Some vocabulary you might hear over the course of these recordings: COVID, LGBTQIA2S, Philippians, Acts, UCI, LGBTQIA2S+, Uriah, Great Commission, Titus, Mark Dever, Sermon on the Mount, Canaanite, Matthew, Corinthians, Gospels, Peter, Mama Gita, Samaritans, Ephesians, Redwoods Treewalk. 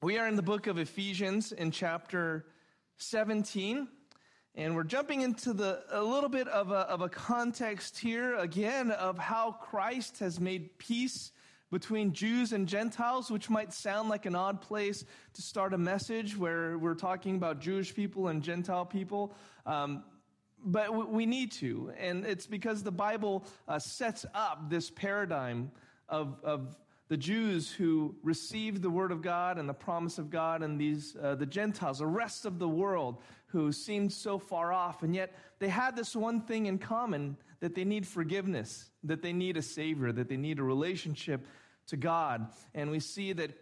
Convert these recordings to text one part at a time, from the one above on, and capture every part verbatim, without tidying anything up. We are in the book of Ephesians in chapter seventeen, and we're jumping into the a little bit of a, of a context here, again, of how Christ has made peace between Jews and Gentiles, which might sound like an odd place to start a message where we're talking about Jewish people and Gentile people, um, but we need to, and it's because the Bible uh, sets up this paradigm of of the Jews who received the word of God and the promise of God, and these uh, the Gentiles, the rest of the world, who seemed so far off, and yet they had this one thing in common, that they need forgiveness, that they need a Savior, that they need a relationship to God. And we see that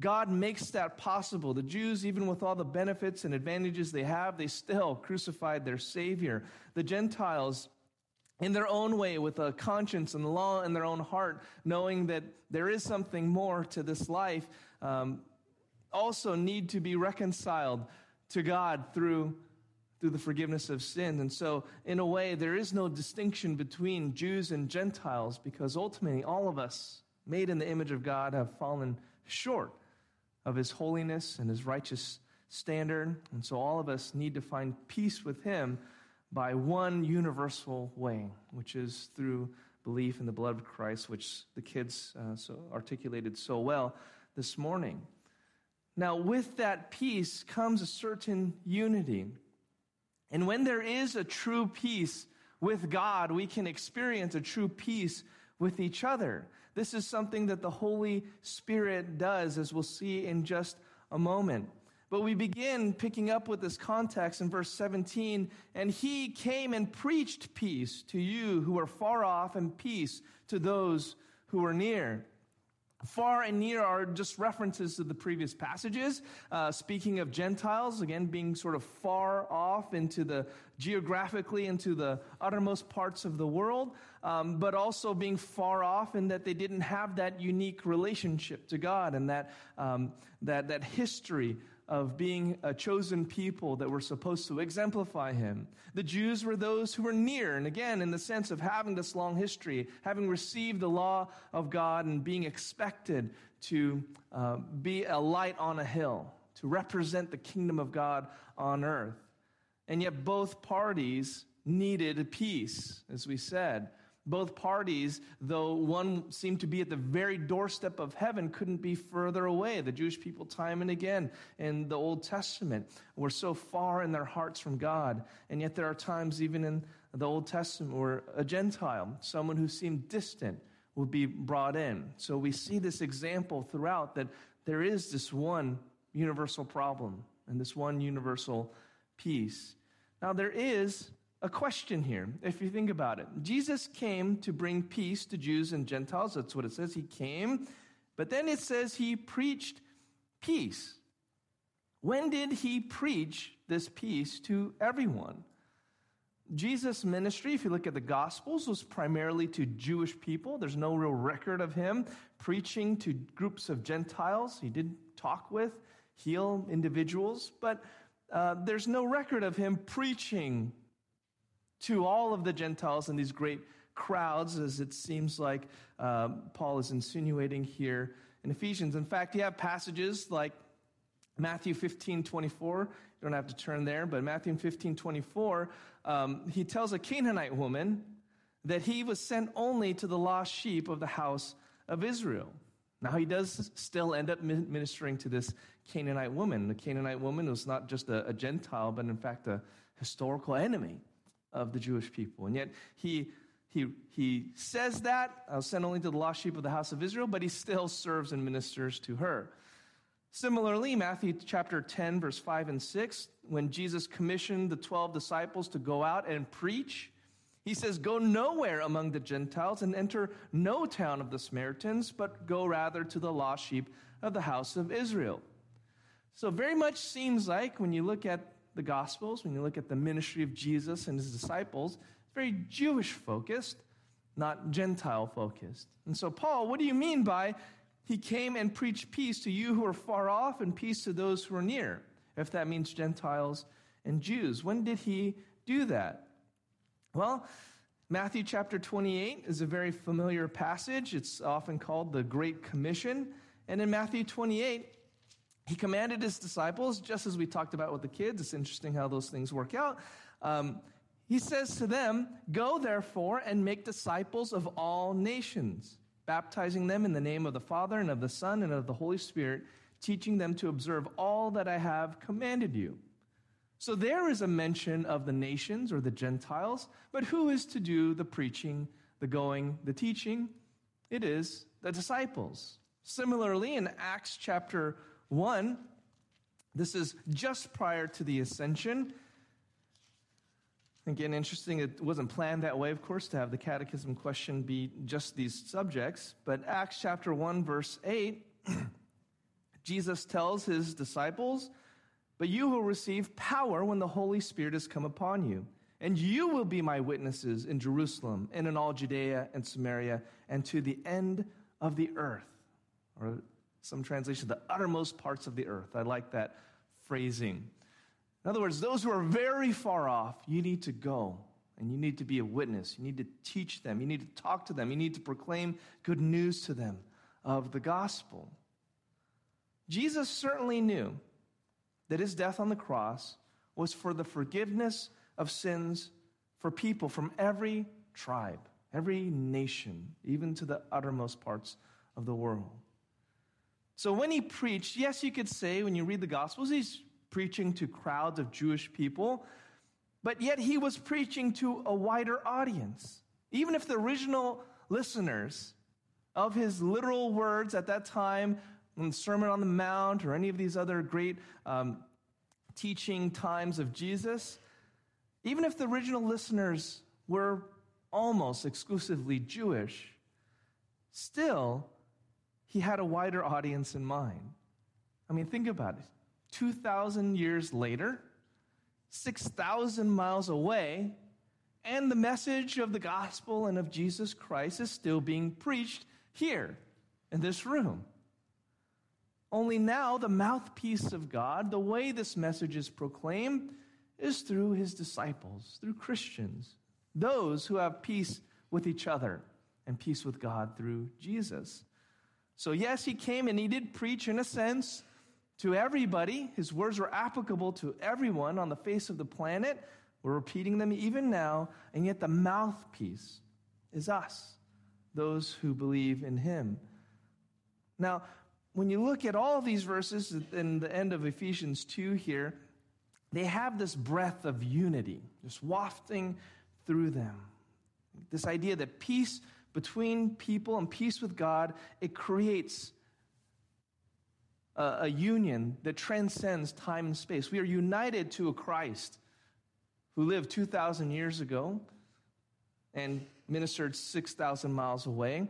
God makes that possible. The Jews, even with all the benefits and advantages they have, they still crucified their Savior. The Gentiles, in their own way, with a conscience and law in their own heart, knowing that there is something more to this life, um, also need to be reconciled to God through through the forgiveness of sin. And so, in a way, there is no distinction between Jews and Gentiles, because ultimately all of us, made in the image of God, have fallen short of his holiness and his righteous standard. And so all of us need to find peace with him by one universal way, which is through belief in the blood of Christ, which the kids uh, so articulated so well this morning. Now, with that peace comes a certain unity. And when there is a true peace with God, we can experience a true peace with each other. This is something that the Holy Spirit does, as we'll see in just a moment. But we begin picking up with this context in verse seventeen, and he came and preached peace to you who are far off and peace to those who are near. Far and near are just references to the previous passages, uh, speaking of Gentiles, again, being sort of far off into the, geographically into the uttermost parts of the world, um, but also being far off in that they didn't have that unique relationship to God and that, um, that, that history of being a chosen people that were supposed to exemplify him. The Jews were those who were near, and again, in the sense of having this long history, having received the law of God and being expected to uh, be a light on a hill, to represent the kingdom of God on earth. And yet both parties needed peace, as we said. Both parties, though one seemed to be at the very doorstep of heaven, couldn't be further away. The Jewish people, time and again in the Old Testament, were so far in their hearts from God. And yet there are times even in the Old Testament where a Gentile, someone who seemed distant, will be brought in. So we see this example throughout, that there is this one universal problem and this one universal peace. Now there is a question here, if you think about it. Jesus came to bring peace to Jews and Gentiles. That's what it says. He came. But then it says he preached peace. When did he preach this peace to everyone? Jesus' ministry, if you look at the Gospels, was primarily to Jewish people. There's no real record of him preaching to groups of Gentiles. He did talk with, heal individuals. But uh, there's no record of him preaching to all of the Gentiles and these great crowds, as it seems like uh, Paul is insinuating here in Ephesians. In fact, you have passages like Matthew fifteen twenty-four. You don't have to turn there, but Matthew fifteen twenty-four, um, he tells a Canaanite woman that he was sent only to the lost sheep of the house of Israel. Now, he does still end up ministering to this Canaanite woman. The Canaanite woman was not just a, a Gentile, but in fact a historical enemy of the Jewish people. And yet he he he says that, I was sent only to the lost sheep of the house of Israel, but he still serves and ministers to her. Similarly, Matthew chapter ten, verse five and six, when Jesus commissioned the twelve disciples to go out and preach, he says, go nowhere among the Gentiles and enter no town of the Samaritans, but go rather to the lost sheep of the house of Israel. So very much seems like, when you look at the Gospels, when you look at the ministry of Jesus and his disciples, it's very Jewish-focused, not Gentile-focused. And so, Paul, what do you mean by he came and preached peace to you who are far off and peace to those who are near, if that means Gentiles and Jews? When did he do that? Well, Matthew chapter twenty-eight is a very familiar passage. It's often called the Great Commission. And in Matthew twenty-eight, He commanded his disciples, just as we talked about with the kids. It's interesting how those things work out. Um, he says to them, "Go therefore and make disciples of all nations, baptizing them in the name of the Father and of the Son and of the Holy Spirit, teaching them to observe all that I have commanded you." So there is a mention of the nations or the Gentiles, but who is to do the preaching, the going, the teaching? It is the disciples. Similarly, in Acts chapter one, this is just prior to the ascension. Again, interesting, it wasn't planned that way, of course, to have the catechism question be just these subjects. But Acts chapter one, verse eight, Jesus tells his disciples, "But you will receive power when the Holy Spirit has come upon you, and you will be my witnesses in Jerusalem and in all Judea and Samaria and to the end of the earth," or some translation, the uttermost parts of the earth. I like that phrasing. In other words, those who are very far off, you need to go and you need to be a witness. You need to teach them. You need to talk to them. You need to proclaim good news to them of the gospel. Jesus certainly knew that his death on the cross was for the forgiveness of sins for people from every tribe, every nation, even to the uttermost parts of the world. So when he preached, yes, you could say when you read the Gospels, he's preaching to crowds of Jewish people, but yet he was preaching to a wider audience. Even if the original listeners of his literal words at that time in the Sermon on the Mount or any of these other great um, teaching times of Jesus, even if the original listeners were almost exclusively Jewish, still, he had a wider audience in mind. I mean, think about it. two thousand years later, six thousand miles away, and the message of the gospel and of Jesus Christ is still being preached here in this room. Only now the mouthpiece of God, the way this message is proclaimed, is through his disciples, through Christians, those who have peace with each other and peace with God through Jesus. So yes, he came and he did preach in a sense to everybody. His words were applicable to everyone on the face of the planet. We're repeating them even now, and yet the mouthpiece is us, those who believe in him. Now, when you look at all these verses in the end of Ephesians two here, they have this breath of unity, just wafting through them. This idea that peace between people and peace with God, it creates a, a union that transcends time and space. We are united to a Christ who lived two thousand years ago and ministered six thousand miles away.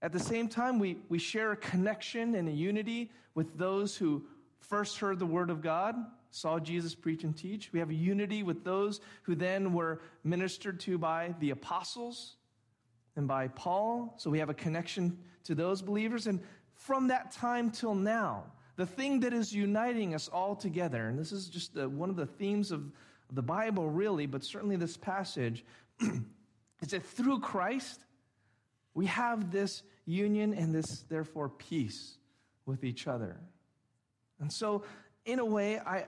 At the same time, we, we share a connection and a unity with those who first heard the word of God, saw Jesus preach and teach. We have a unity with those who then were ministered to by the apostles and by Paul. So we have a connection to those believers. And from that time till now, the thing that is uniting us all together, and this is just the, one of the themes of the Bible really, but certainly this passage, is that through Christ, we have this union and this, therefore, peace with each other. And so, in a way, I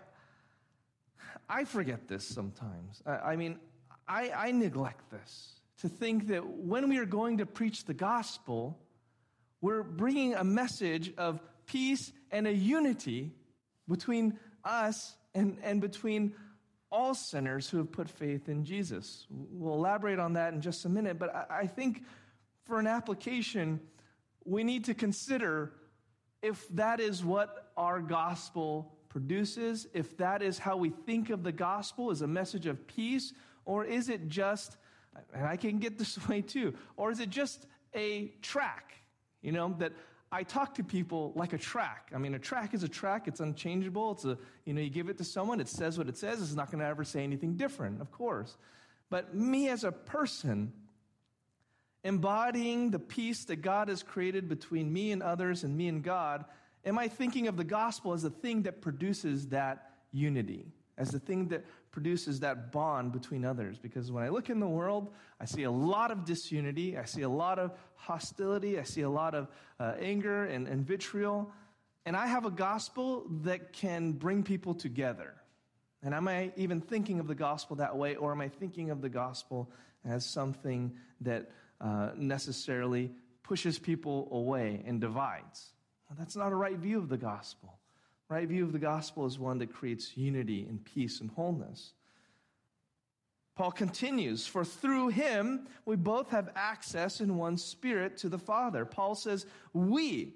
I forget this sometimes. I, I mean, I, I neglect this, to think that when we are going to preach the gospel, we're bringing a message of peace and a unity between us and, and between all sinners who have put faith in Jesus. We'll elaborate on that in just a minute, but I, I think for an application, we need to consider if that is what our gospel produces, if that is how we think of the gospel as a message of peace, or is it just, and I can get this way too, or is it just a track, you know, that I talk to people like a track. I mean, a track is a track. It's unchangeable. It's a, you know, you give it to someone, it says what it says. It's not going to ever say anything different, of course. But me as a person, embodying the peace that God has created between me and others and me and God, am I thinking of the gospel as the thing that produces that unity, as the thing that produces that bond between others? Because when I look in the world, I see a lot of disunity, I see a lot of hostility, I see a lot of uh, anger and, and vitriol, And I have a gospel that can bring people together. And am I even thinking of the gospel that way, or am I thinking of the gospel as something that uh, necessarily pushes people away and divides? Well, that's not a right view of the gospel. Right view of the gospel is one that creates unity and peace and wholeness. Paul continues, for through him we both have access in one spirit to the Father. Paul says, we,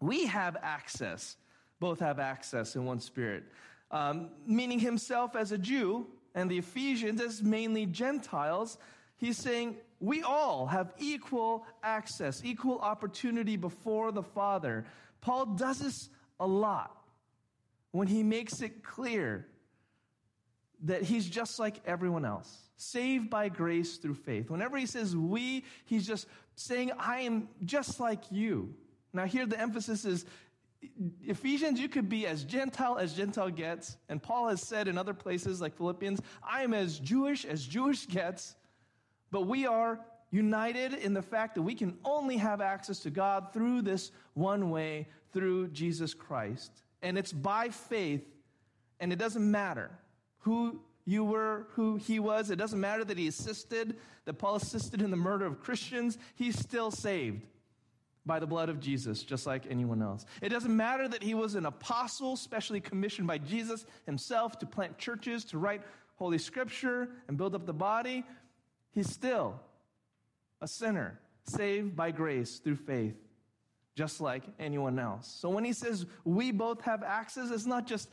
we have access, both have access in one spirit. Um, meaning himself as a Jew and the Ephesians as mainly Gentiles, he's saying we all have equal access, equal opportunity before the Father. Paul does this a lot when he makes it clear that he's just like everyone else, saved by grace through faith. Whenever he says we, he's just saying, I am just like you. Now here the emphasis is, Ephesians, you could be as Gentile as Gentile gets. And Paul has said in other places like Philippians, I am as Jewish as Jewish gets. But we are united in the fact that we can only have access to God through this one way, through Jesus Christ. And it's by faith, and it doesn't matter who you were, who he was. It doesn't matter that he assisted, that Paul assisted in the murder of Christians. He's still saved by the blood of Jesus, just like anyone else. It doesn't matter that he was an apostle, specially commissioned by Jesus himself to plant churches, to write Holy Scripture, and build up the body. He's still a sinner, saved by grace through faith, just like anyone else. So when he says we both have access, it's not just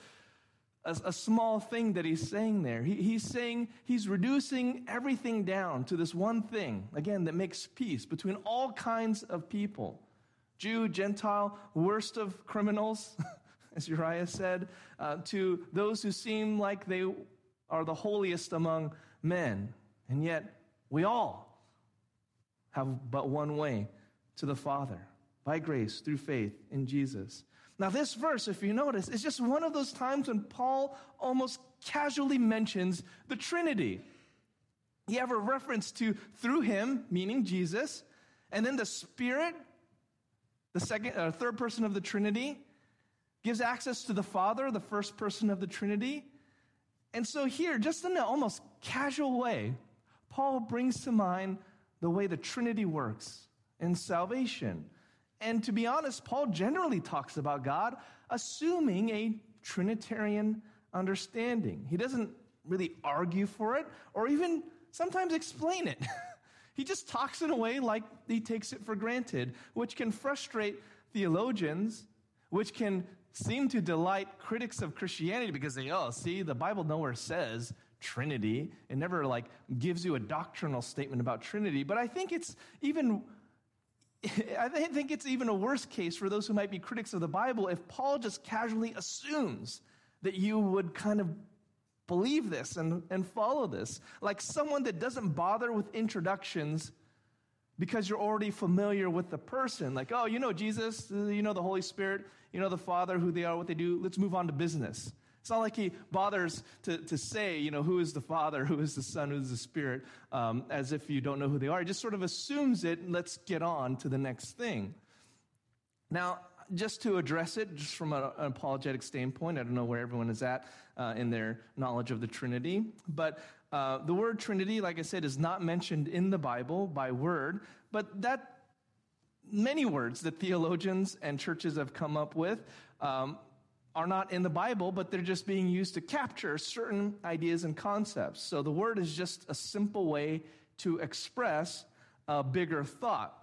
a, a small thing that he's saying there. He, he's saying he's reducing everything down to this one thing, again, that makes peace between all kinds of people. Jew, Gentile, worst of criminals, as Uriah said, uh, to those who seem like they are the holiest among men. And yet, we all have but one way to the Father, by grace, through faith in Jesus. Now this verse, if you notice, is just one of those times when Paul almost casually mentions the Trinity. You have a reference to through him, meaning Jesus, and then the Spirit, the second or third person of the Trinity, gives access to the Father, the first person of the Trinity. And so here, just in an almost casual way, Paul brings to mind the way the Trinity works in salvation. And to be honest, Paul generally talks about God assuming a Trinitarian understanding. He doesn't really argue for it or even sometimes explain it. He just talks in a way like he takes it for granted, which can frustrate theologians, which can seem to delight critics of Christianity because they, oh, see, the Bible nowhere says Trinity. It never, like, gives you a doctrinal statement about Trinity. But I think it's even, I think it's even a worse case for those who might be critics of the Bible if Paul just casually assumes that you would kind of believe this and, and follow this. Like someone that doesn't bother with introductions because you're already familiar with the person. Like, oh, you know Jesus, you know the Holy Spirit, you know the Father, who they are, what they do. Let's move on to business. It's not like he bothers to, to say, you know, who is the Father, who is the Son, who is the Spirit, um, as if you don't know who they are. He just sort of assumes it, and let's get on to the next thing. Now, just to address it, just from an apologetic standpoint, I don't know where everyone is at uh, in their knowledge of the Trinity, but uh, the word Trinity, like I said, is not mentioned in the Bible by word, but that many words that theologians and churches have come up with um are not in the Bible, but they're just being used to capture certain ideas and concepts. So the word is just a simple way to express a bigger thought.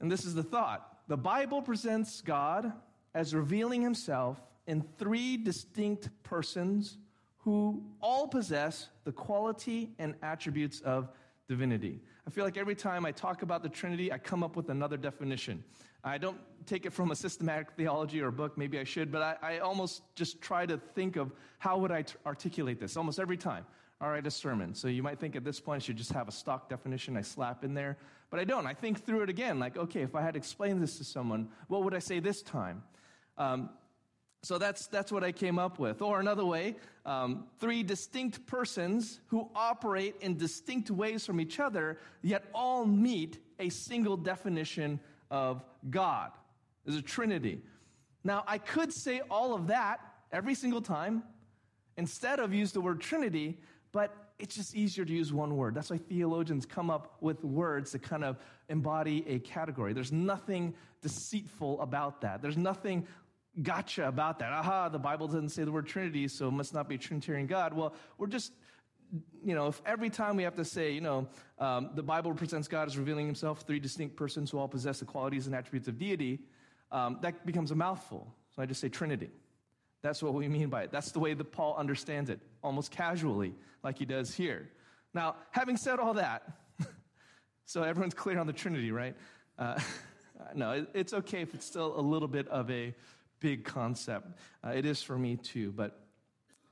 And this is the thought. The Bible presents God as revealing himself in three distinct persons who all possess the quality and attributes of divinity. I feel like every time I talk about the Trinity, I come up with another definition. I don't take it from a systematic theology or a book. Maybe I should, but I, I almost just try to think of how would I t- articulate this almost every time. All right, a sermon. So you might think at this point I should just have a stock definition I slap in there, but I don't. I think through it again, like, okay, if I had explained this to someone, what would I say this time? Um, so that's that's what I came up with. Or another way, um, three distinct persons who operate in distinct ways from each other, yet all meet a single definition of God. There's a Trinity. Now, I could say all of that every single time instead of use the word Trinity, but it's just easier to use one word. That's why theologians come up with words that kind of embody a category. There's nothing deceitful about that. There's nothing gotcha about that. Aha, the Bible doesn't say the word Trinity, so it must not be a Trinitarian God. Well, we're just, you know, if every time we have to say, you know, um, the Bible presents God as revealing himself, three distinct persons who all possess the qualities and attributes of deity, um, that becomes a mouthful. So I just say Trinity. That's what we mean by it. That's the way that Paul understands it, almost casually, like he does here. Now, having said all that, so everyone's clear on the Trinity, right? Uh, no, it, it's okay if it's still a little bit of a big concept. Uh, it is for me too, but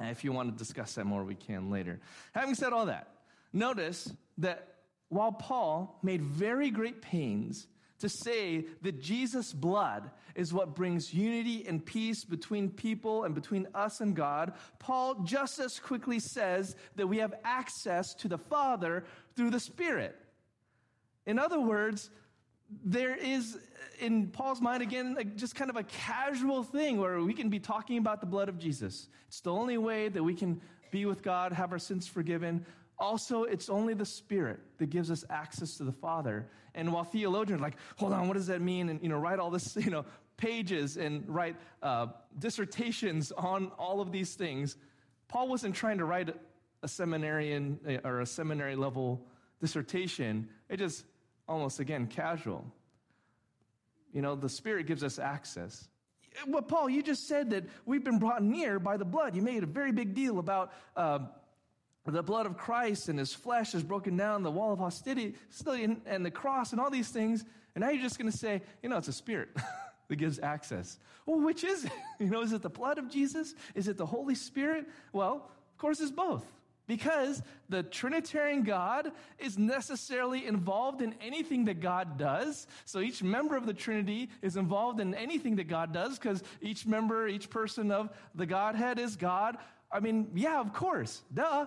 if you want to discuss that more, we can later. Having said all that, notice that while Paul made very great pains to say that Jesus' blood is what brings unity and peace between people and between us and God, Paul just as quickly says that we have access to the Father through the Spirit. In other words, there is, in Paul's mind, again, just kind of a casual thing where we can be talking about the blood of Jesus. It's the only way that we can be with God, have our sins forgiven. Also, it's only the Spirit that gives us access to the Father. And while theologians are like, hold on, what does that mean? And, you know, write all this, you know, pages and write uh, dissertations on all of these things. Paul wasn't trying to write a, a seminarian or a seminary level dissertation. It just almost, again, casual. You know, the Spirit gives us access. Well, Paul, you just said that we've been brought near by the blood. You made a very big deal about Uh, the blood of Christ and his flesh has broken down the wall of hostility and the cross and all these things. And now you're just going to say, you know, it's a Spirit that gives access. Well, which is it? You know, is it the blood of Jesus? Is it the Holy Spirit? Well, of course, it's both. Because the Trinitarian God is necessarily involved in anything that God does. So each member of the Trinity is involved in anything that God does because each member, each person of the Godhead is God. I mean, yeah, of course. Duh.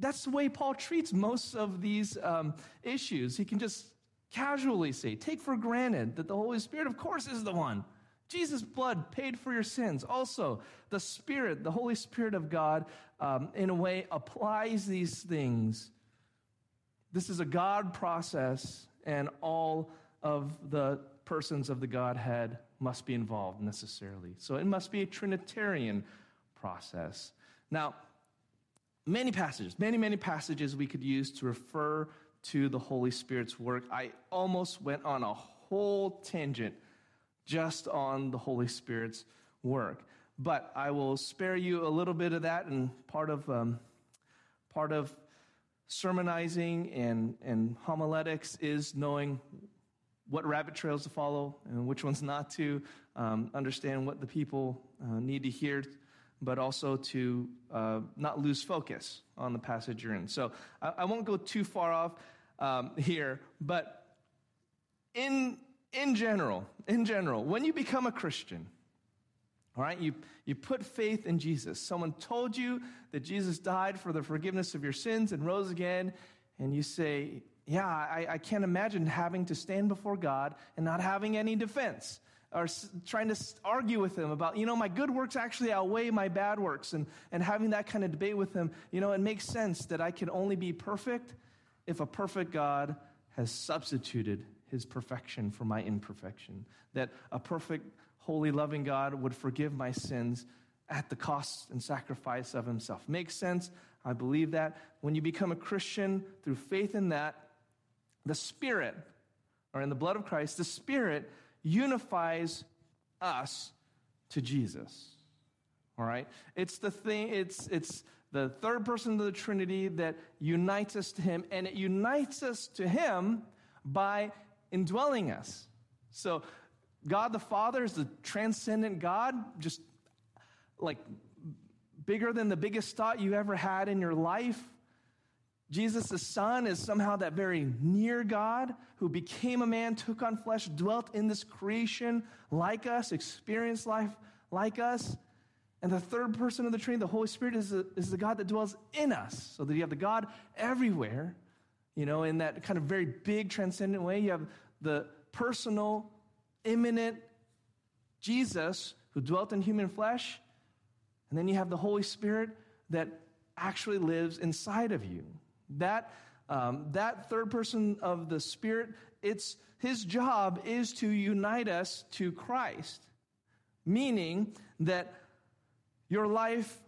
That's the way Paul treats most of these um, issues. He can just casually say, take for granted that the Holy Spirit, of course, is the one. Jesus' blood paid for your sins. Also, the Spirit, the Holy Spirit of God, um, in a way, applies these things. This is a God process, and all of the persons of the Godhead must be involved necessarily. So it must be a Trinitarian process. Now, Many passages, many, many passages we could use to refer to the Holy Spirit's work. I almost went on a whole tangent just on the Holy Spirit's work. But I will spare you a little bit of that, and part of um, part of sermonizing and, and homiletics is knowing what rabbit trails to follow and which ones not to, um, understand what the people uh, need to hear, but also to uh, not lose focus on the passage you're in. So I, I won't go too far off um, here, but in in general, in general, when you become a Christian, all right, you, you put faith in Jesus. Someone told you that Jesus died for the forgiveness of your sins and rose again, and you say, yeah, I, I can't imagine having to stand before God and not having any defense, or trying to argue with him about, you know, my good works actually outweigh my bad works, and, and having that kind of debate with him. You know, it makes sense that I can only be perfect if a perfect God has substituted his perfection for my imperfection, that a perfect, holy, loving God would forgive my sins at the cost and sacrifice of himself. Makes sense. I believe that. When you become a Christian through faith in that, the Spirit, or in the blood of Christ, the Spirit unifies us to Jesus. All right? It's the thing, it's it's the third person of the Trinity that unites us to him, and it unites us to him by indwelling us. So God the Father is the transcendent God, just like bigger than the biggest thought you ever had in your life. Jesus, the Son, is somehow that very near God who became a man, took on flesh, dwelt in this creation like us, experienced life like us. And the third person of the Trinity, the Holy Spirit, is the, is the God that dwells in us, so that you have the God everywhere, you know, in that kind of very big, transcendent way. You have the personal, immanent Jesus who dwelt in human flesh, and then you have the Holy Spirit that actually lives inside of you. That um, that third person of the Spirit, it's his job is to unite us to Christ, meaning that your life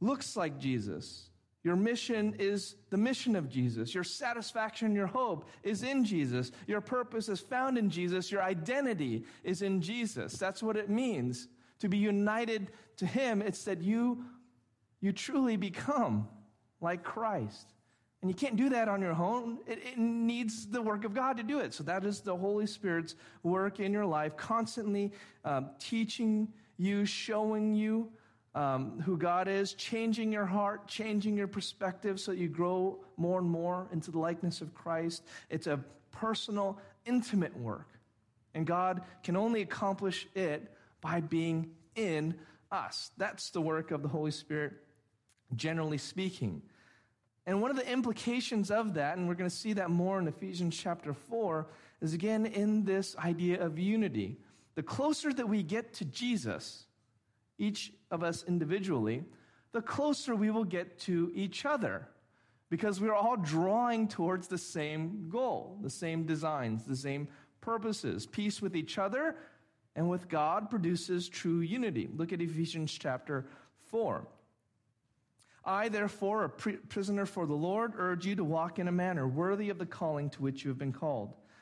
looks like Jesus. Your mission is the mission of Jesus. Your satisfaction, your hope is in Jesus. Your purpose is found in Jesus. Your identity is in Jesus. That's what it means to be united to him. It's that you, you truly become like Christ. And you can't do that on your own. It, it needs the work of God to do it. So that is the Holy Spirit's work in your life, constantly um, teaching you, showing you um, who God is, changing your heart, changing your perspective so that you grow more and more into the likeness of Christ. It's a personal, intimate work. And God can only accomplish it by being in us. That's the work of the Holy Spirit, generally speaking. And one of the implications of that, and we're going to see that more in Ephesians chapter four, is again in this idea of unity. The closer that we get to Jesus, each of us individually, the closer we will get to each other, because we're all drawing towards the same goal, the same designs, the same purposes. Peace with each other and with God produces true unity. Look at Ephesians chapter four. I, therefore, a prisoner for the Lord, urge you to walk in a manner worthy of the calling to which you have been called,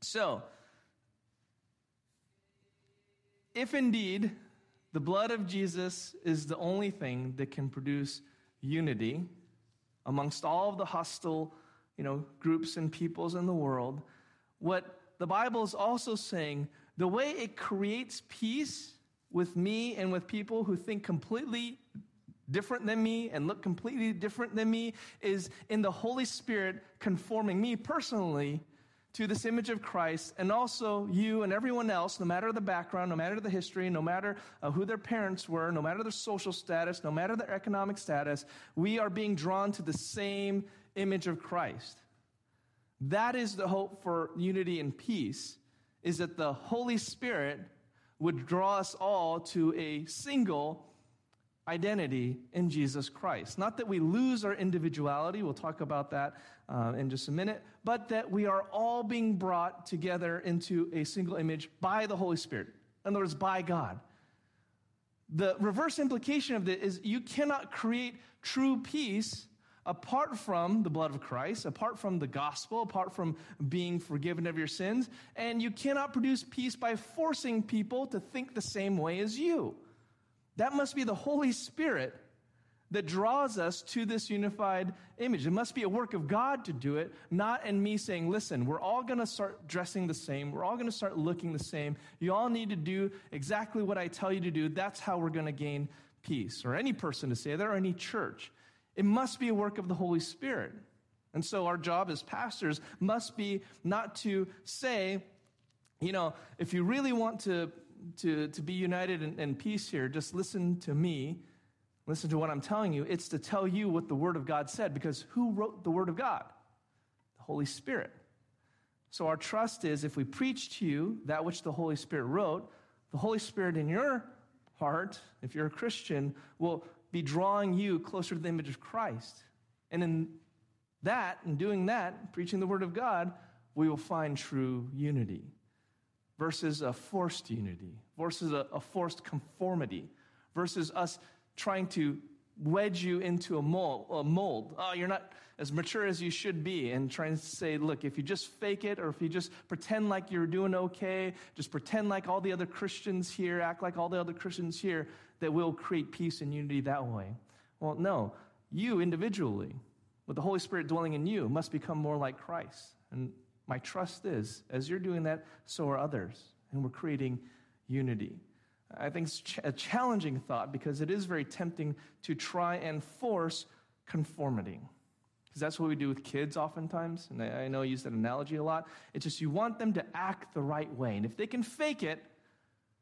So, if indeed the blood of Jesus is the only thing that can produce unity amongst all of the hostile, you know, groups and peoples in the world, what the Bible is also saying, the way it creates peace with me and with people who think completely different than me and look completely different than me is in the Holy Spirit conforming me personally to this image of Christ, and also you and everyone else, no matter the background, no matter the history, no matter uh, who their parents were, no matter their social status, no matter their economic status, we are being drawn to the same image of Christ. That is the hope for unity and peace, is that the Holy Spirit would draw us all to a single identity in Jesus Christ. Not that we lose our individuality, we'll talk about that uh, in just a minute, but that we are all being brought together into a single image by the Holy Spirit. In other words, by God. The reverse implication of this is you cannot create true peace apart from the blood of Christ, apart from the gospel, apart from being forgiven of your sins, and you cannot produce peace by forcing people to think the same way as you. That must be the Holy Spirit that draws us to this unified image. It must be a work of God to do it, not in me saying, listen, we're all going to start dressing the same. We're all going to start looking the same. You all need to do exactly what I tell you to do. That's how we're going to gain peace, or any person to say that, or any church. It must be a work of the Holy Spirit. And so our job as pastors must be not to say, you know, if you really want to to, to be united in, in peace here, just listen to me, listen to what I'm telling you. It's to tell you what the Word of God said, because who wrote the Word of God? The Holy Spirit. So our trust is, if we preach to you that which the Holy Spirit wrote, the Holy Spirit in your heart, if you're a Christian, will be drawing you closer to the image of Christ. And in that, in doing that, preaching the Word of God, we will find true unity versus a forced unity, versus a, a forced conformity, versus us trying to wedge you into a mold, a mold. Oh, you're not as mature as you should be, and trying to say, look, if you just fake it, or if you just pretend like you're doing okay, just pretend like all the other Christians here, act like all the other Christians here, that we'll create peace and unity that way. Well, no, you individually, with the Holy Spirit dwelling in you, must become more like Christ. And my trust is, as you're doing that, so are others, and we're creating unity. I think it's ch- a challenging thought, because it is very tempting to try and force conformity. Because that's what we do with kids oftentimes, and I, I know I use that analogy a lot. It's just you want them to act the right way, and if they can fake it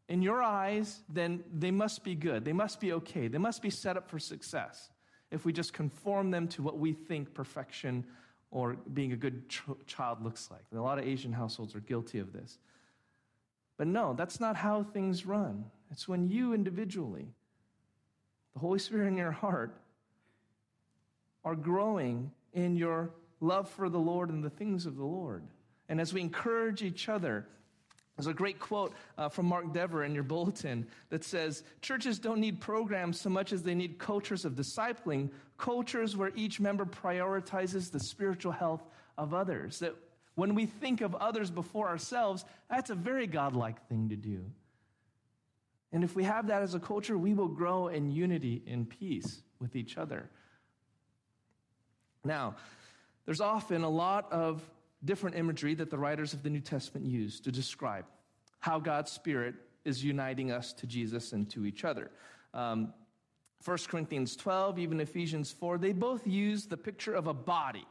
in your eyes, then they must be good. They must be okay. They must be set up for success if we just conform them to what we think perfection or being a good ch- child looks like. And a lot of Asian households are guilty of this. But no, that's not how things run. It's when you individually, the Holy Spirit in your heart, are growing in your love for the Lord and the things of the Lord. And as we encourage each other, there's a great quote uh, from Mark Dever in your bulletin that says, churches don't need programs so much as they need cultures of discipling, cultures where each member prioritizes the spiritual health of others. That when we think of others before ourselves, that's a very godlike thing to do. And if we have that as a culture, we will grow in unity and peace with each other. Now, there's often a lot of different imagery that the writers of the New Testament use to describe how God's Spirit is uniting us to Jesus and to each other. Um, First Corinthians twelve, even Ephesians four, they both use the picture of a body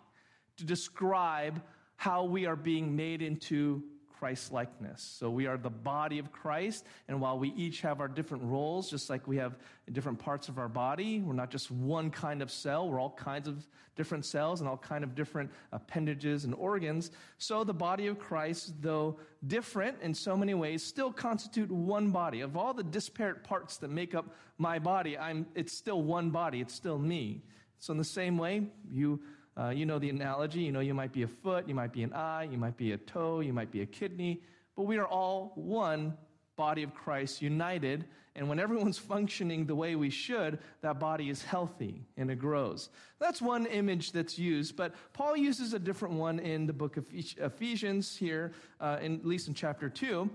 to describe how we are being made into Christ-likeness. So we are the body of Christ, and while we each have our different roles, just like we have different parts of our body, we're not just one kind of cell, we're all kinds of different cells and all kinds of different appendages and organs. So the body of Christ, though different in so many ways, still constitute one body. Of all the disparate parts that make up my body, I'm it's still one body, it's still me. So in the same way, you Uh, you know the analogy, you know you might be a foot, you might be an eye, you might be a toe, you might be a kidney, but we are all one body of Christ united, and when everyone's functioning the way we should, that body is healthy and it grows. That's one image that's used, but Paul uses a different one in the book of Ephesians here, uh, in, at least in chapter two.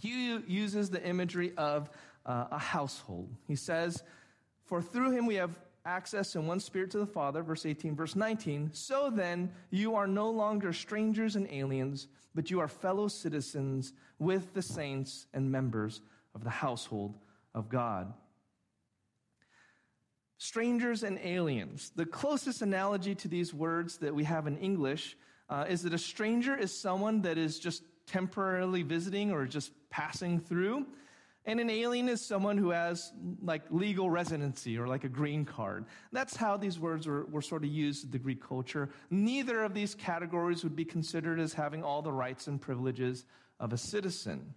He uses the imagery of uh, a household. He says, for through him we have access in one Spirit to the Father, verse eighteen, verse nineteen, so then you are no longer strangers and aliens, but you are fellow citizens with the saints and members of the household of God. Strangers and aliens. The closest analogy to these words that we have in English uh, is that a stranger is someone that is just temporarily visiting or just passing through. And an alien is someone who has like legal residency or like a green card. That's how these words were, were sort of used in the Greek culture. Neither of these categories would be considered as having all the rights and privileges of a citizen.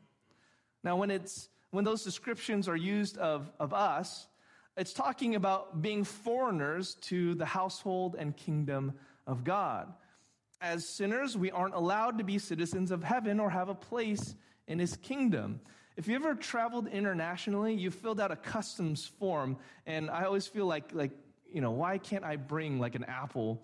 Now, when it's when those descriptions are used of, of us, it's talking about being foreigners to the household and kingdom of God. As sinners, we aren't allowed to be citizens of heaven or have a place in his kingdom. If you ever traveled internationally, you filled out a customs form, and I always feel like, like you know, why can't I bring like an apple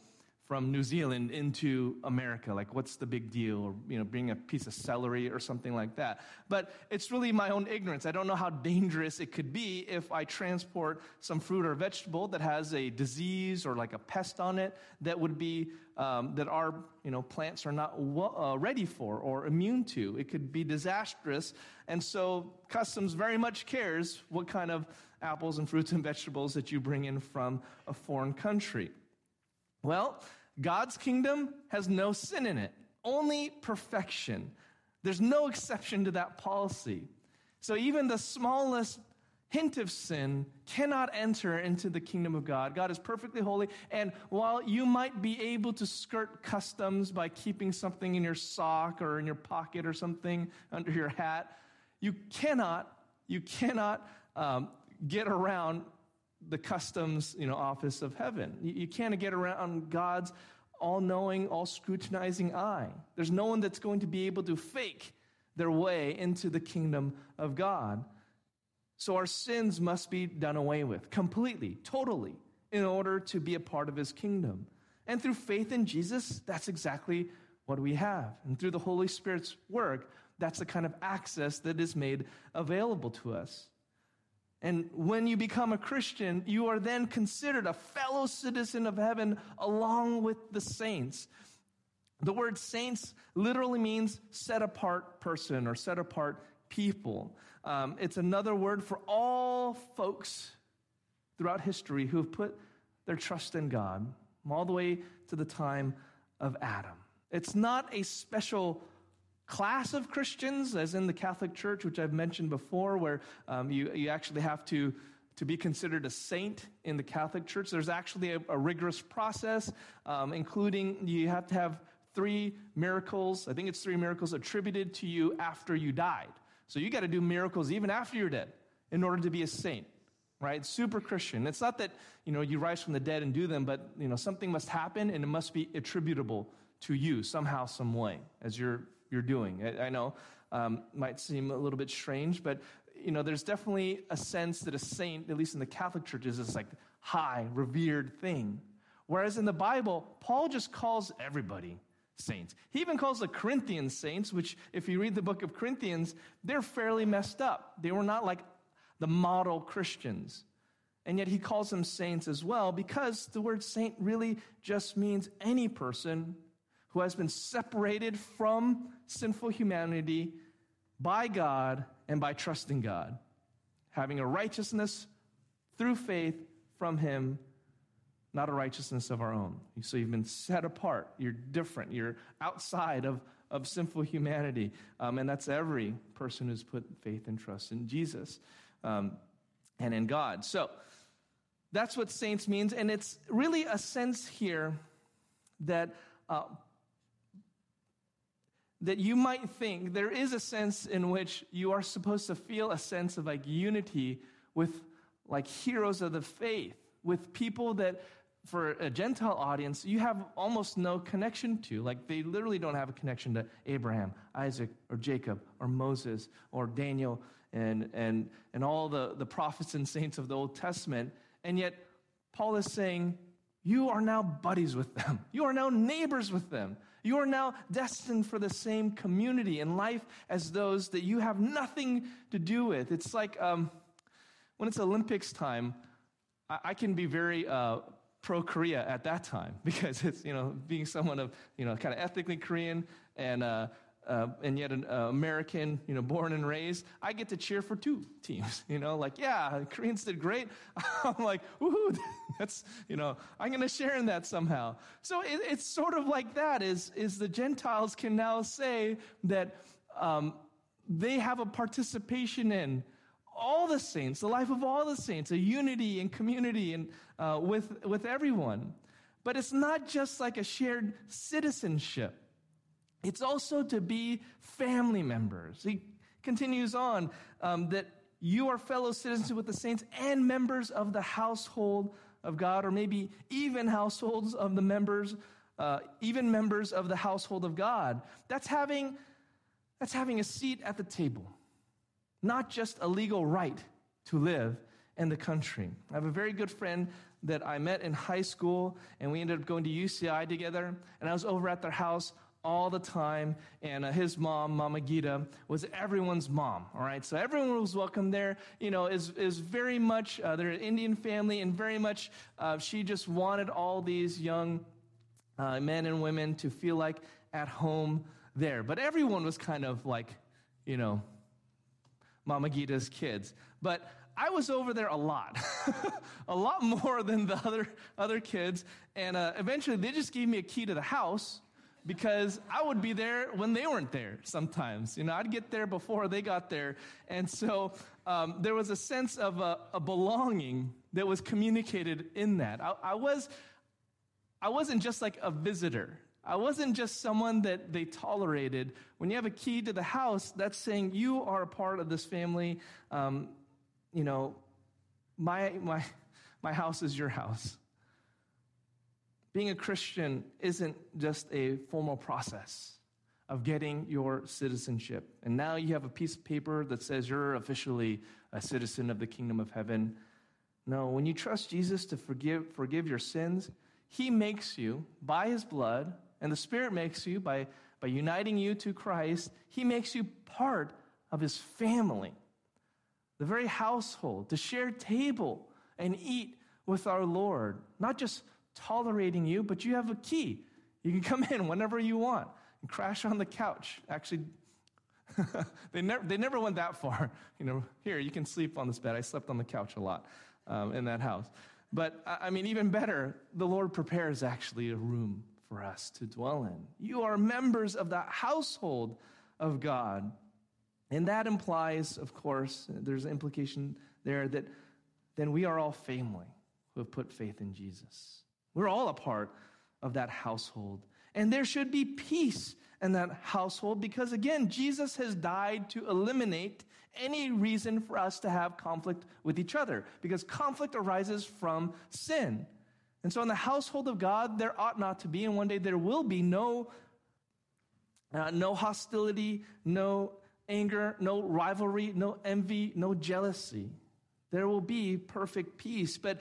from New Zealand into America? Like, what's the big deal? Or, you know, bring a piece of celery or something like that. But it's really my own ignorance. I don't know how dangerous it could be if I transport some fruit or vegetable that has a disease or like a pest on it that would be um, that our you know plants are not well, uh, ready for or immune to. It could be disastrous. And so customs very much cares what kind of apples and fruits and vegetables that you bring in from a foreign country. Well, God's kingdom has no sin in it, only perfection. There's no exception to that policy. So even the smallest hint of sin cannot enter into the kingdom of God. God is perfectly holy, and while you might be able to skirt customs by keeping something in your sock or in your pocket or something under your hat, you cannot, you cannot um, get around the customs, you know, office of heaven. You, you can't get around God's all-knowing, all-scrutinizing eye. There's no one that's going to be able to fake their way into the kingdom of God. So our sins must be done away with completely, totally, in order to be a part of his kingdom. And through faith in Jesus, that's exactly what we have. And through the Holy Spirit's work, that's the kind of access that is made available to us. And when you become a Christian, you are then considered a fellow citizen of heaven along with the saints. The word saints literally means set apart person or set apart people. Um, it's another word for all folks throughout history who have put their trust in God, all the way to the time of Adam. It's not a special class of Christians, as in the Catholic Church, which I've mentioned before, where um, you, you actually have to, to be considered a saint in the Catholic Church. There's actually a, a rigorous process, um, including you have to have three miracles, I think it's three miracles, attributed to you after you died. So you got to do miracles even after you're dead in order to be a saint. Right? Super Christian. It's not that, you know, you rise from the dead and do them, but, you know, something must happen and it must be attributable to you somehow, some way, as you're you're doing. I, I know um, might seem a little bit strange, but, you know, there's definitely a sense that a saint, at least in the Catholic Church, is this like high, revered thing. Whereas in the Bible, Paul just calls everybody saints. He even calls the Corinthians saints, which if you read the book of Corinthians, they're fairly messed up. They were not like the model Christians. And yet he calls them saints as well, because the word saint really just means any person who has been separated from sinful humanity by God and by trusting God, having a righteousness through faith from him, not a righteousness of our own. So you've been set apart. You're different. You're outside of, of sinful humanity. Um, and that's every person who's put faith and trust in Jesus. Um, and in God. So that's what saints means. And it's really a sense here that uh, that you might think there is a sense in which you are supposed to feel a sense of like unity with like heroes of the faith, with people that for a Gentile audience, you have almost no connection to. Like, they literally don't have a connection to Abraham, Isaac, or Jacob, or Moses, or Daniel, and and and all the, the prophets and saints of the Old Testament. And yet, Paul is saying, you are now buddies with them. You are now neighbors with them. You are now destined for the same community and life as those that you have nothing to do with. It's like um, when it's Olympics time, I, I can be very... Uh, pro Korea at that time, because it's, you know, being someone of, you know, kind of ethnically Korean and uh, uh, and yet an uh, American, you know, born and raised, I get to cheer for two teams, you know, like, yeah, Koreans did great. I'm like, woohoo, that's, you know, I'm going to share in that somehow. So it, it's sort of like that is, is the Gentiles can now say that um, they have a participation in all the saints, the life of all the saints, a unity and community and uh, with with everyone. But it's not just like a shared citizenship. It's also to be family members. He continues on um, that you are fellow citizens with the saints and members of the household of God, or maybe even households of the members, uh, even members of the household of God. That's having that's having a seat at the table. Not just a legal right to live in the country. I have a very good friend that I met in high school, and we ended up going to U C I together, and I was over at their house all the time, and uh, his mom, Mama Gita, was everyone's mom, all right? So everyone was welcome there, you know, is is very much, uh, they're an Indian family, and very much uh, she just wanted all these young uh, men and women to feel like at home there. But everyone was kind of like, you know, Mama Gita's kids. But I was over there a lot, a lot more than the other other kids. And uh, eventually they just gave me a key to the house, because I would be there when they weren't there sometimes. You know, I'd get there before they got there. And so um, there was a sense of a, a belonging that was communicated in that. I, I was, I wasn't just like a visitor. I wasn't just someone that they tolerated. When you have a key to the house, that's saying you are a part of this family. Um, you know, my my my house is your house. Being a Christian isn't just a formal process of getting your citizenship. And now you have a piece of paper that says you're officially a citizen of the kingdom of heaven. No, when you trust Jesus to forgive forgive your sins, he makes you by his blood. And the Spirit makes you, by, by uniting you to Christ, he makes you part of his family, the very household, to share table and eat with our Lord. Not just tolerating you, but you have a key. You can come in whenever you want and crash on the couch. Actually, They never they never went that far. You know, here, you can sleep on this bed. I slept on the couch a lot um, in that house. But, I mean, even better, the Lord prepares actually a room for us to dwell in. You are members of the household of God. And that implies, of course, there's an implication there that then we are all family who have put faith in Jesus. We're all a part of that household. And there should be peace in that household because, again, Jesus has died to eliminate any reason for us to have conflict with each other because conflict arises from sin. And so in the household of God, there ought not to be, and one day there will be, no, uh, no hostility, no anger, no rivalry, no envy, no jealousy. There will be perfect peace. But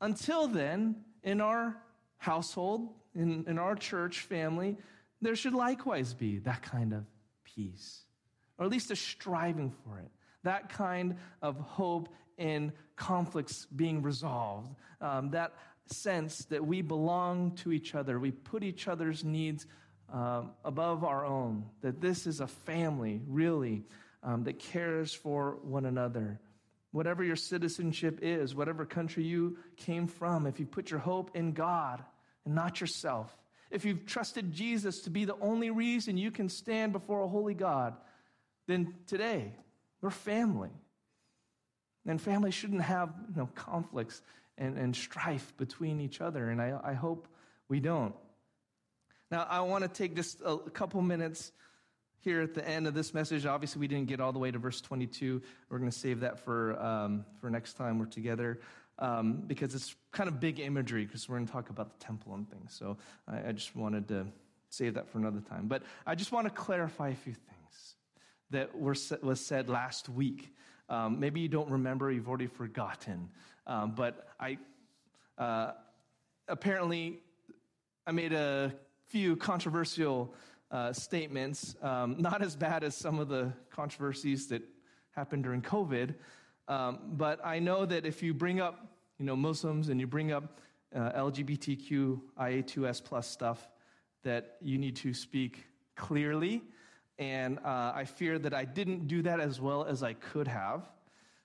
until then, in our household, in, in our church family, there should likewise be that kind of peace, or at least a striving for it, that kind of hope in conflicts being resolved, um, that sense that we belong to each other, we put each other's needs um, above our own, that this is a family, really, um, that cares for one another. Whatever your citizenship is, whatever country you came from, if you put your hope in God and not yourself, if you've trusted Jesus to be the only reason you can stand before a holy God, then today we're family. And family shouldn't have, you know, conflicts and, and strife between each other, and I, I hope we don't. Now, I want to take just a couple minutes here at the end of this message. Obviously, we didn't get all the way to verse twenty-two. We're going to save that for um, for next time we're together um, because it's kind of big imagery because we're going to talk about the temple and things. So I, I just wanted to save that for another time. But I just want to clarify a few things that were was said last week. Um, maybe you don't remember. You've already forgotten. Um, but I uh, apparently I made a few controversial Uh, statements, um, not as bad as some of the controversies that happened during COVID, um, but I know that if you bring up, you know, Muslims and you bring up uh, L G B T Q I A two S plus stuff, that you need to speak clearly, and uh, I fear that I didn't do that as well as I could have.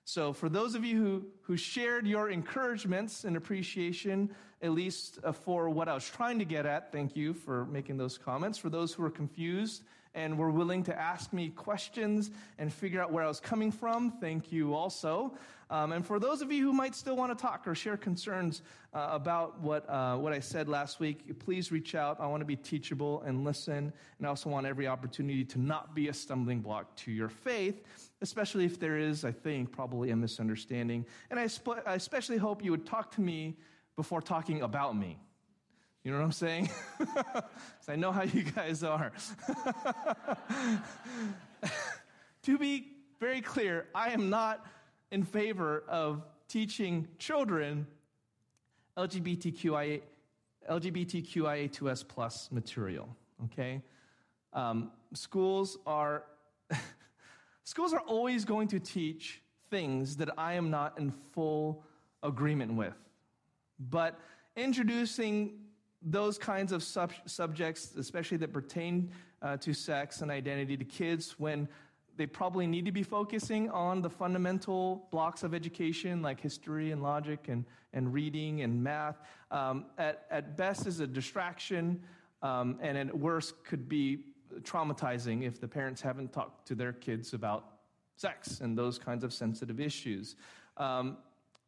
So for those of you who, who shared your encouragements and appreciation, at least for what I was trying to get at, thank you for making those comments. For those who were confused and were willing to ask me questions and figure out where I was coming from, thank you also. Um, and for those of you who might still want to talk or share concerns uh, about what uh, what I said last week, please reach out. I want to be teachable and listen. And I also want every opportunity to not be a stumbling block to your faith, especially if there is, I think, probably a misunderstanding. And I, sp- I especially hope you would talk to me before talking about me. You know what I'm saying? Because I know how you guys are. To be very clear, I am not in favor of teaching children L G B T Q I A, L G B T Q I A two S plus material, okay? Um, schools are... Schools are always going to teach things that I am not in full agreement with. But introducing those kinds of sub- subjects, especially that pertain uh, to sex and identity, to kids when they probably need to be focusing on the fundamental blocks of education like history and logic and, and reading and math, um, at, at best is a distraction, um, and at worst could be traumatizing if the parents haven't talked to their kids about sex and those kinds of sensitive issues. Um,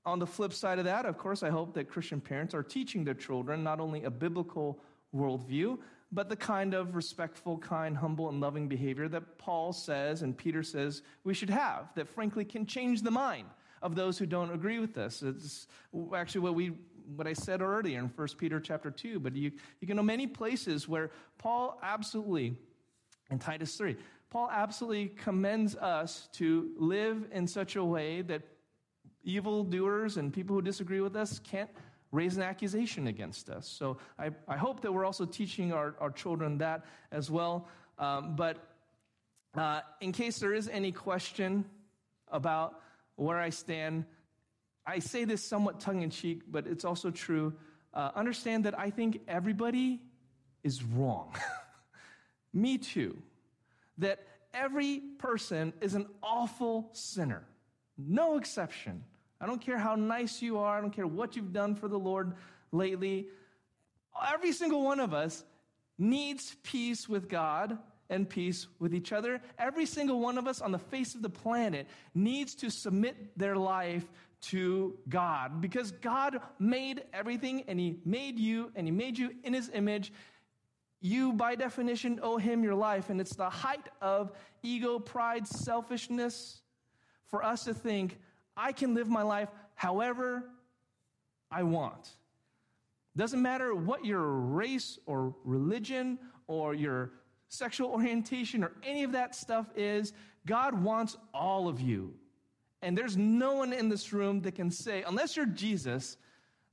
on the flip side of that, of course, I hope that Christian parents are teaching their children not only a biblical worldview, but the kind of respectful, kind, humble, and loving behavior that Paul says and Peter says we should have, that frankly can change the mind of those who don't agree with us. It's actually what we what I said earlier in First Peter chapter two, but you, you can know many places where Paul absolutely, in Titus three, Paul absolutely commends us to live in such a way that evildoers and people who disagree with us can't raise an accusation against us. So I, I hope that we're also teaching our, our children that as well. Um, but uh, in case there is any question about where I stand, I say this somewhat tongue-in-cheek, but it's also true. Uh, understand that I think everybody is wrong. Me too. That every person is an awful sinner. No exception. I don't care how nice you are. I don't care what you've done for the Lord lately. Every single one of us needs peace with God and peace with each other. Every single one of us on the face of the planet needs to submit their life to God, because God made everything, and he made you, and he made you in his image. You, by definition, owe him your life, and it's the height of ego, pride, selfishness for us to think, I can live my life however I want. Doesn't matter what your race or religion or your sexual orientation or any of that stuff is, God wants all of you. And there's no one in this room that can say, unless you're Jesus,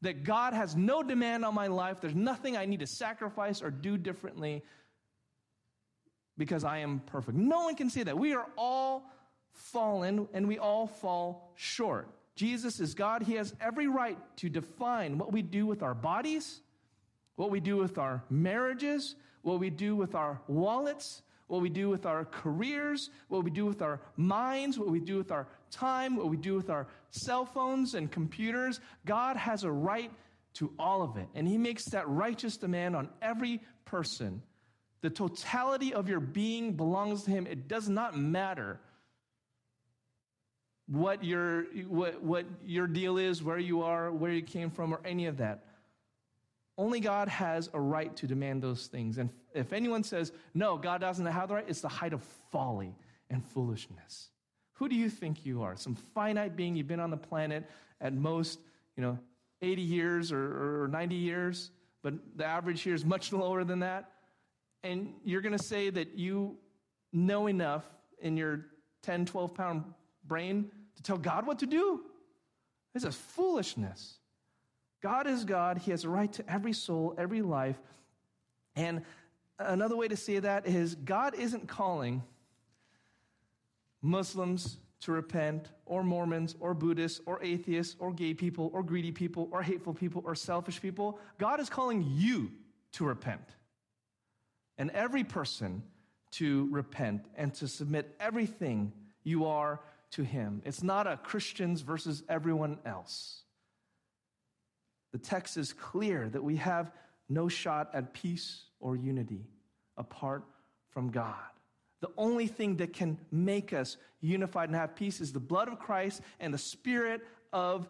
that God has no demand on my life. There's nothing I need to sacrifice or do differently because I am perfect. No one can say that. We are all fallen and we all fall short. Jesus is God. He has every right to define what we do with our bodies, what we do with our marriages, what we do with our wallets, what we do with our careers, what we do with our minds, what we do with our time, what we do with our cell phones and computers. God has a right to all of it, and he makes that righteous demand on every person. The totality of your being belongs to him. It does not matter what your what, what your deal is, where you are, where you came from, or any of that. Only God has a right to demand those things. And if anyone says, no, God doesn't have the right, it's the height of folly and foolishness. Who do you think you are? Some finite being. You've been on the planet at most, you know, eighty years or, or ninety years, but the average here is much lower than that. And you're going to say that you know enough in your ten, twelve-pound brain to tell God what to do? This is foolishness. God is God. He has a right to every soul, every life. And another way to say that is God isn't calling Muslims to repent, or Mormons, or Buddhists, or atheists, or gay people, or greedy people, or hateful people, or selfish people. God is calling you to repent, and every person to repent and to submit everything you are to him. It's not a Christians versus everyone else. The text is clear that we have no shot at peace or unity apart from God. The only thing that can make us unified and have peace is the blood of Christ and the Spirit of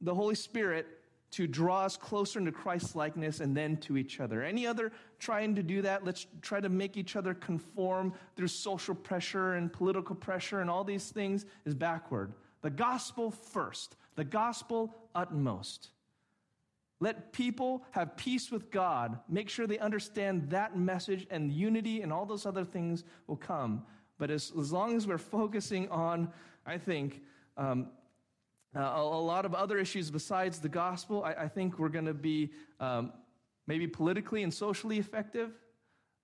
the Holy Spirit to draw us closer into Christ's likeness and then to each other. Any other trying to do that, let's try to make each other conform through social pressure and political pressure and all these things, is backward. The gospel first, the gospel utmost. Let people have peace with God. Make sure they understand that message, and unity and all those other things will come. But as, as long as we're focusing on, I think, um, uh, a, a lot of other issues besides the gospel, I, I think we're going to be um, maybe politically and socially effective.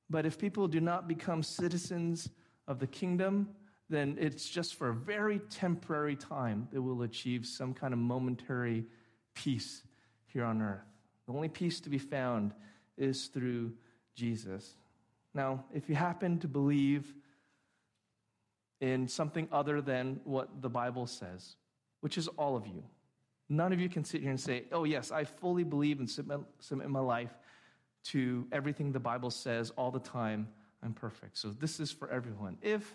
But if people do not become citizens of the kingdom, then it's just for a very temporary time that we'll achieve some kind of momentary peace here on earth. The only peace to be found is through Jesus. Now, if you happen to believe in something other than what the Bible says, which is all of you, none of you can sit here and say, oh yes, I fully believe and submit, submit my life to everything the Bible says all the time. I'm perfect. So this is for everyone. If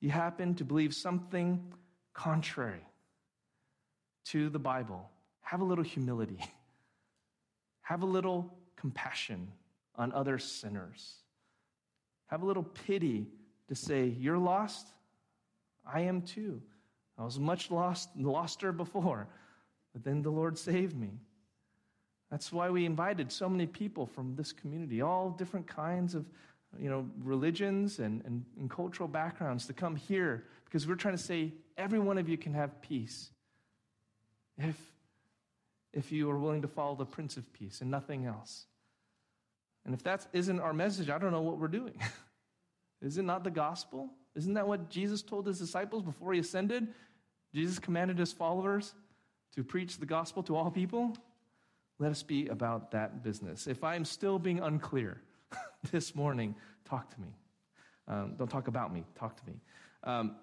you happen to believe something contrary to the Bible, have a little humility. Have a little compassion on other sinners. Have a little pity to say, you're lost? I am too. I was much lost, loster before, but then the Lord saved me. That's why we invited so many people from this community, all different kinds of, you know, religions and, and, and cultural backgrounds, to come here, because we're trying to say every one of you can have peace if if you are willing to follow the Prince of Peace and nothing else. And if that isn't our message, I don't know what we're doing. Is it not the gospel? Isn't that what Jesus told his disciples before he ascended? Jesus commanded his followers to preach the gospel to all people. Let us be about that business. If I'm still being unclear this morning, talk to me. Um, don't talk about me, talk to me. Um,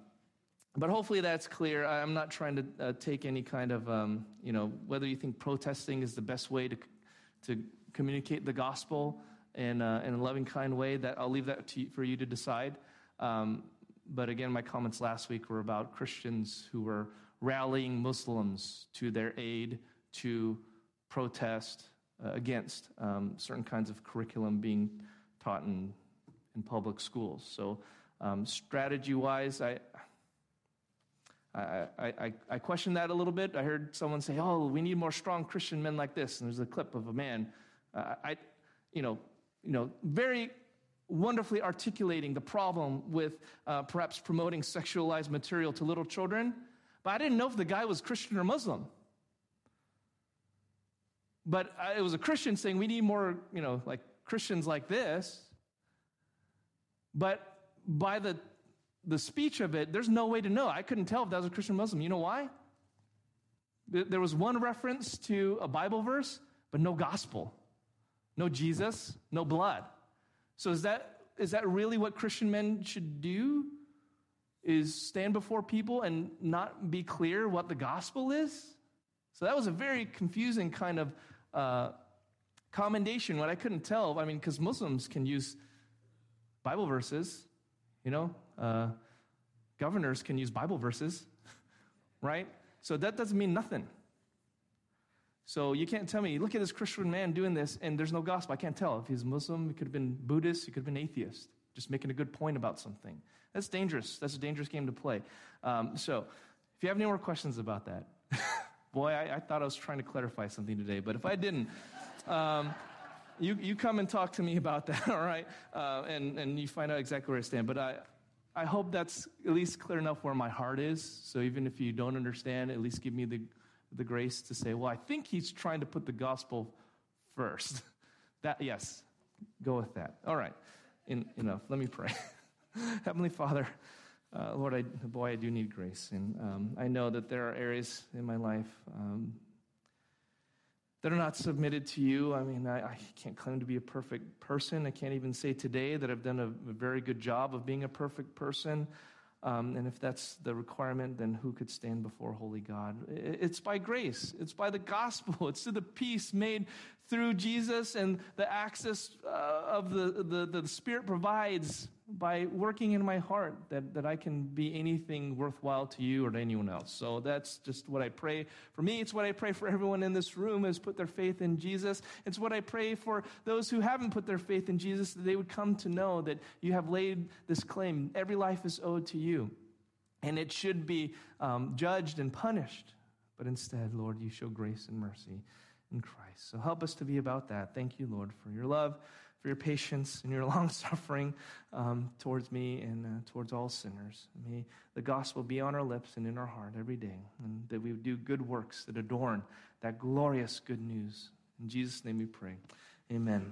but hopefully that's clear. I'm not trying to uh, take any kind of, um, you know, whether you think protesting is the best way to to communicate the gospel in, uh, in a loving, kind way, that I'll leave that to you, for you to decide. Um, but again, my comments last week were about Christians who were rallying Muslims to their aid to protest uh, against um, certain kinds of curriculum being taught in in public schools. So um, strategy-wise, I, I I I question that a little bit. I heard someone say, "Oh, we need more strong Christian men like this." And there's a clip of a man, uh, I, you know, you know, very wonderfully articulating the problem with uh, perhaps promoting sexualized material to little children. But I didn't know if the guy was Christian or Muslim. But it was a Christian saying, we need more, you know, like Christians like this. But by the the speech of it, there's no way to know. I couldn't tell if that was a Christian or Muslim. You know why? There was one reference to a Bible verse, but no gospel, no Jesus, no blood. So is that is that really what Christian men should do? Is stand before people and not be clear what the gospel is? So that was a very confusing kind of uh, commendation. What I couldn't tell, I mean, because Muslims can use Bible verses, you know, uh, governors can use Bible verses, right? So that doesn't mean nothing. So you can't tell me, look at this Christian man doing this, and there's no gospel. I can't tell. If he's Muslim, he could have been Buddhist, he could have been atheist, just making a good point about something. That's dangerous. That's a dangerous game to play. Um, so if you have any more questions about that, boy, I, I thought I was trying to clarify something today, but if I didn't, um, you you come and talk to me about that, all right? Uh, and, and you find out exactly where I stand. But I, I hope that's at least clear enough where my heart is. So even if you don't understand, at least give me the the grace to say, well, I think he's trying to put the gospel first. That, yes, go with that. All right, en- enough. Let me pray. Heavenly Father, Uh, Lord, I, boy, I do need grace, and um, I know that there are areas in my life um, that are not submitted to you. I mean, I, I can't claim to be a perfect person. I can't even say today that I've done a, a very good job of being a perfect person, um, and if that's the requirement, then who could stand before holy God? It, it's by grace. It's by the gospel. It's through the peace made through Jesus and the access uh, of the, the, the Spirit provides by working in my heart, that, that I can be anything worthwhile to you or to anyone else. So that's just what I pray for me. It's what I pray for everyone in this room who has put their faith in Jesus. It's what I pray for those who haven't put their faith in Jesus, that they would come to know that you have laid this claim. Every life is owed to you, and it should be um, judged and punished. But instead, Lord, you show grace and mercy in Christ. So help us to be about that. Thank you, Lord, for your love, for your patience, and your long-suffering um, towards me and uh, towards all sinners. May the gospel be on our lips and in our heart every day, and that we would do good works that adorn that glorious good news. In Jesus' name we pray. Amen.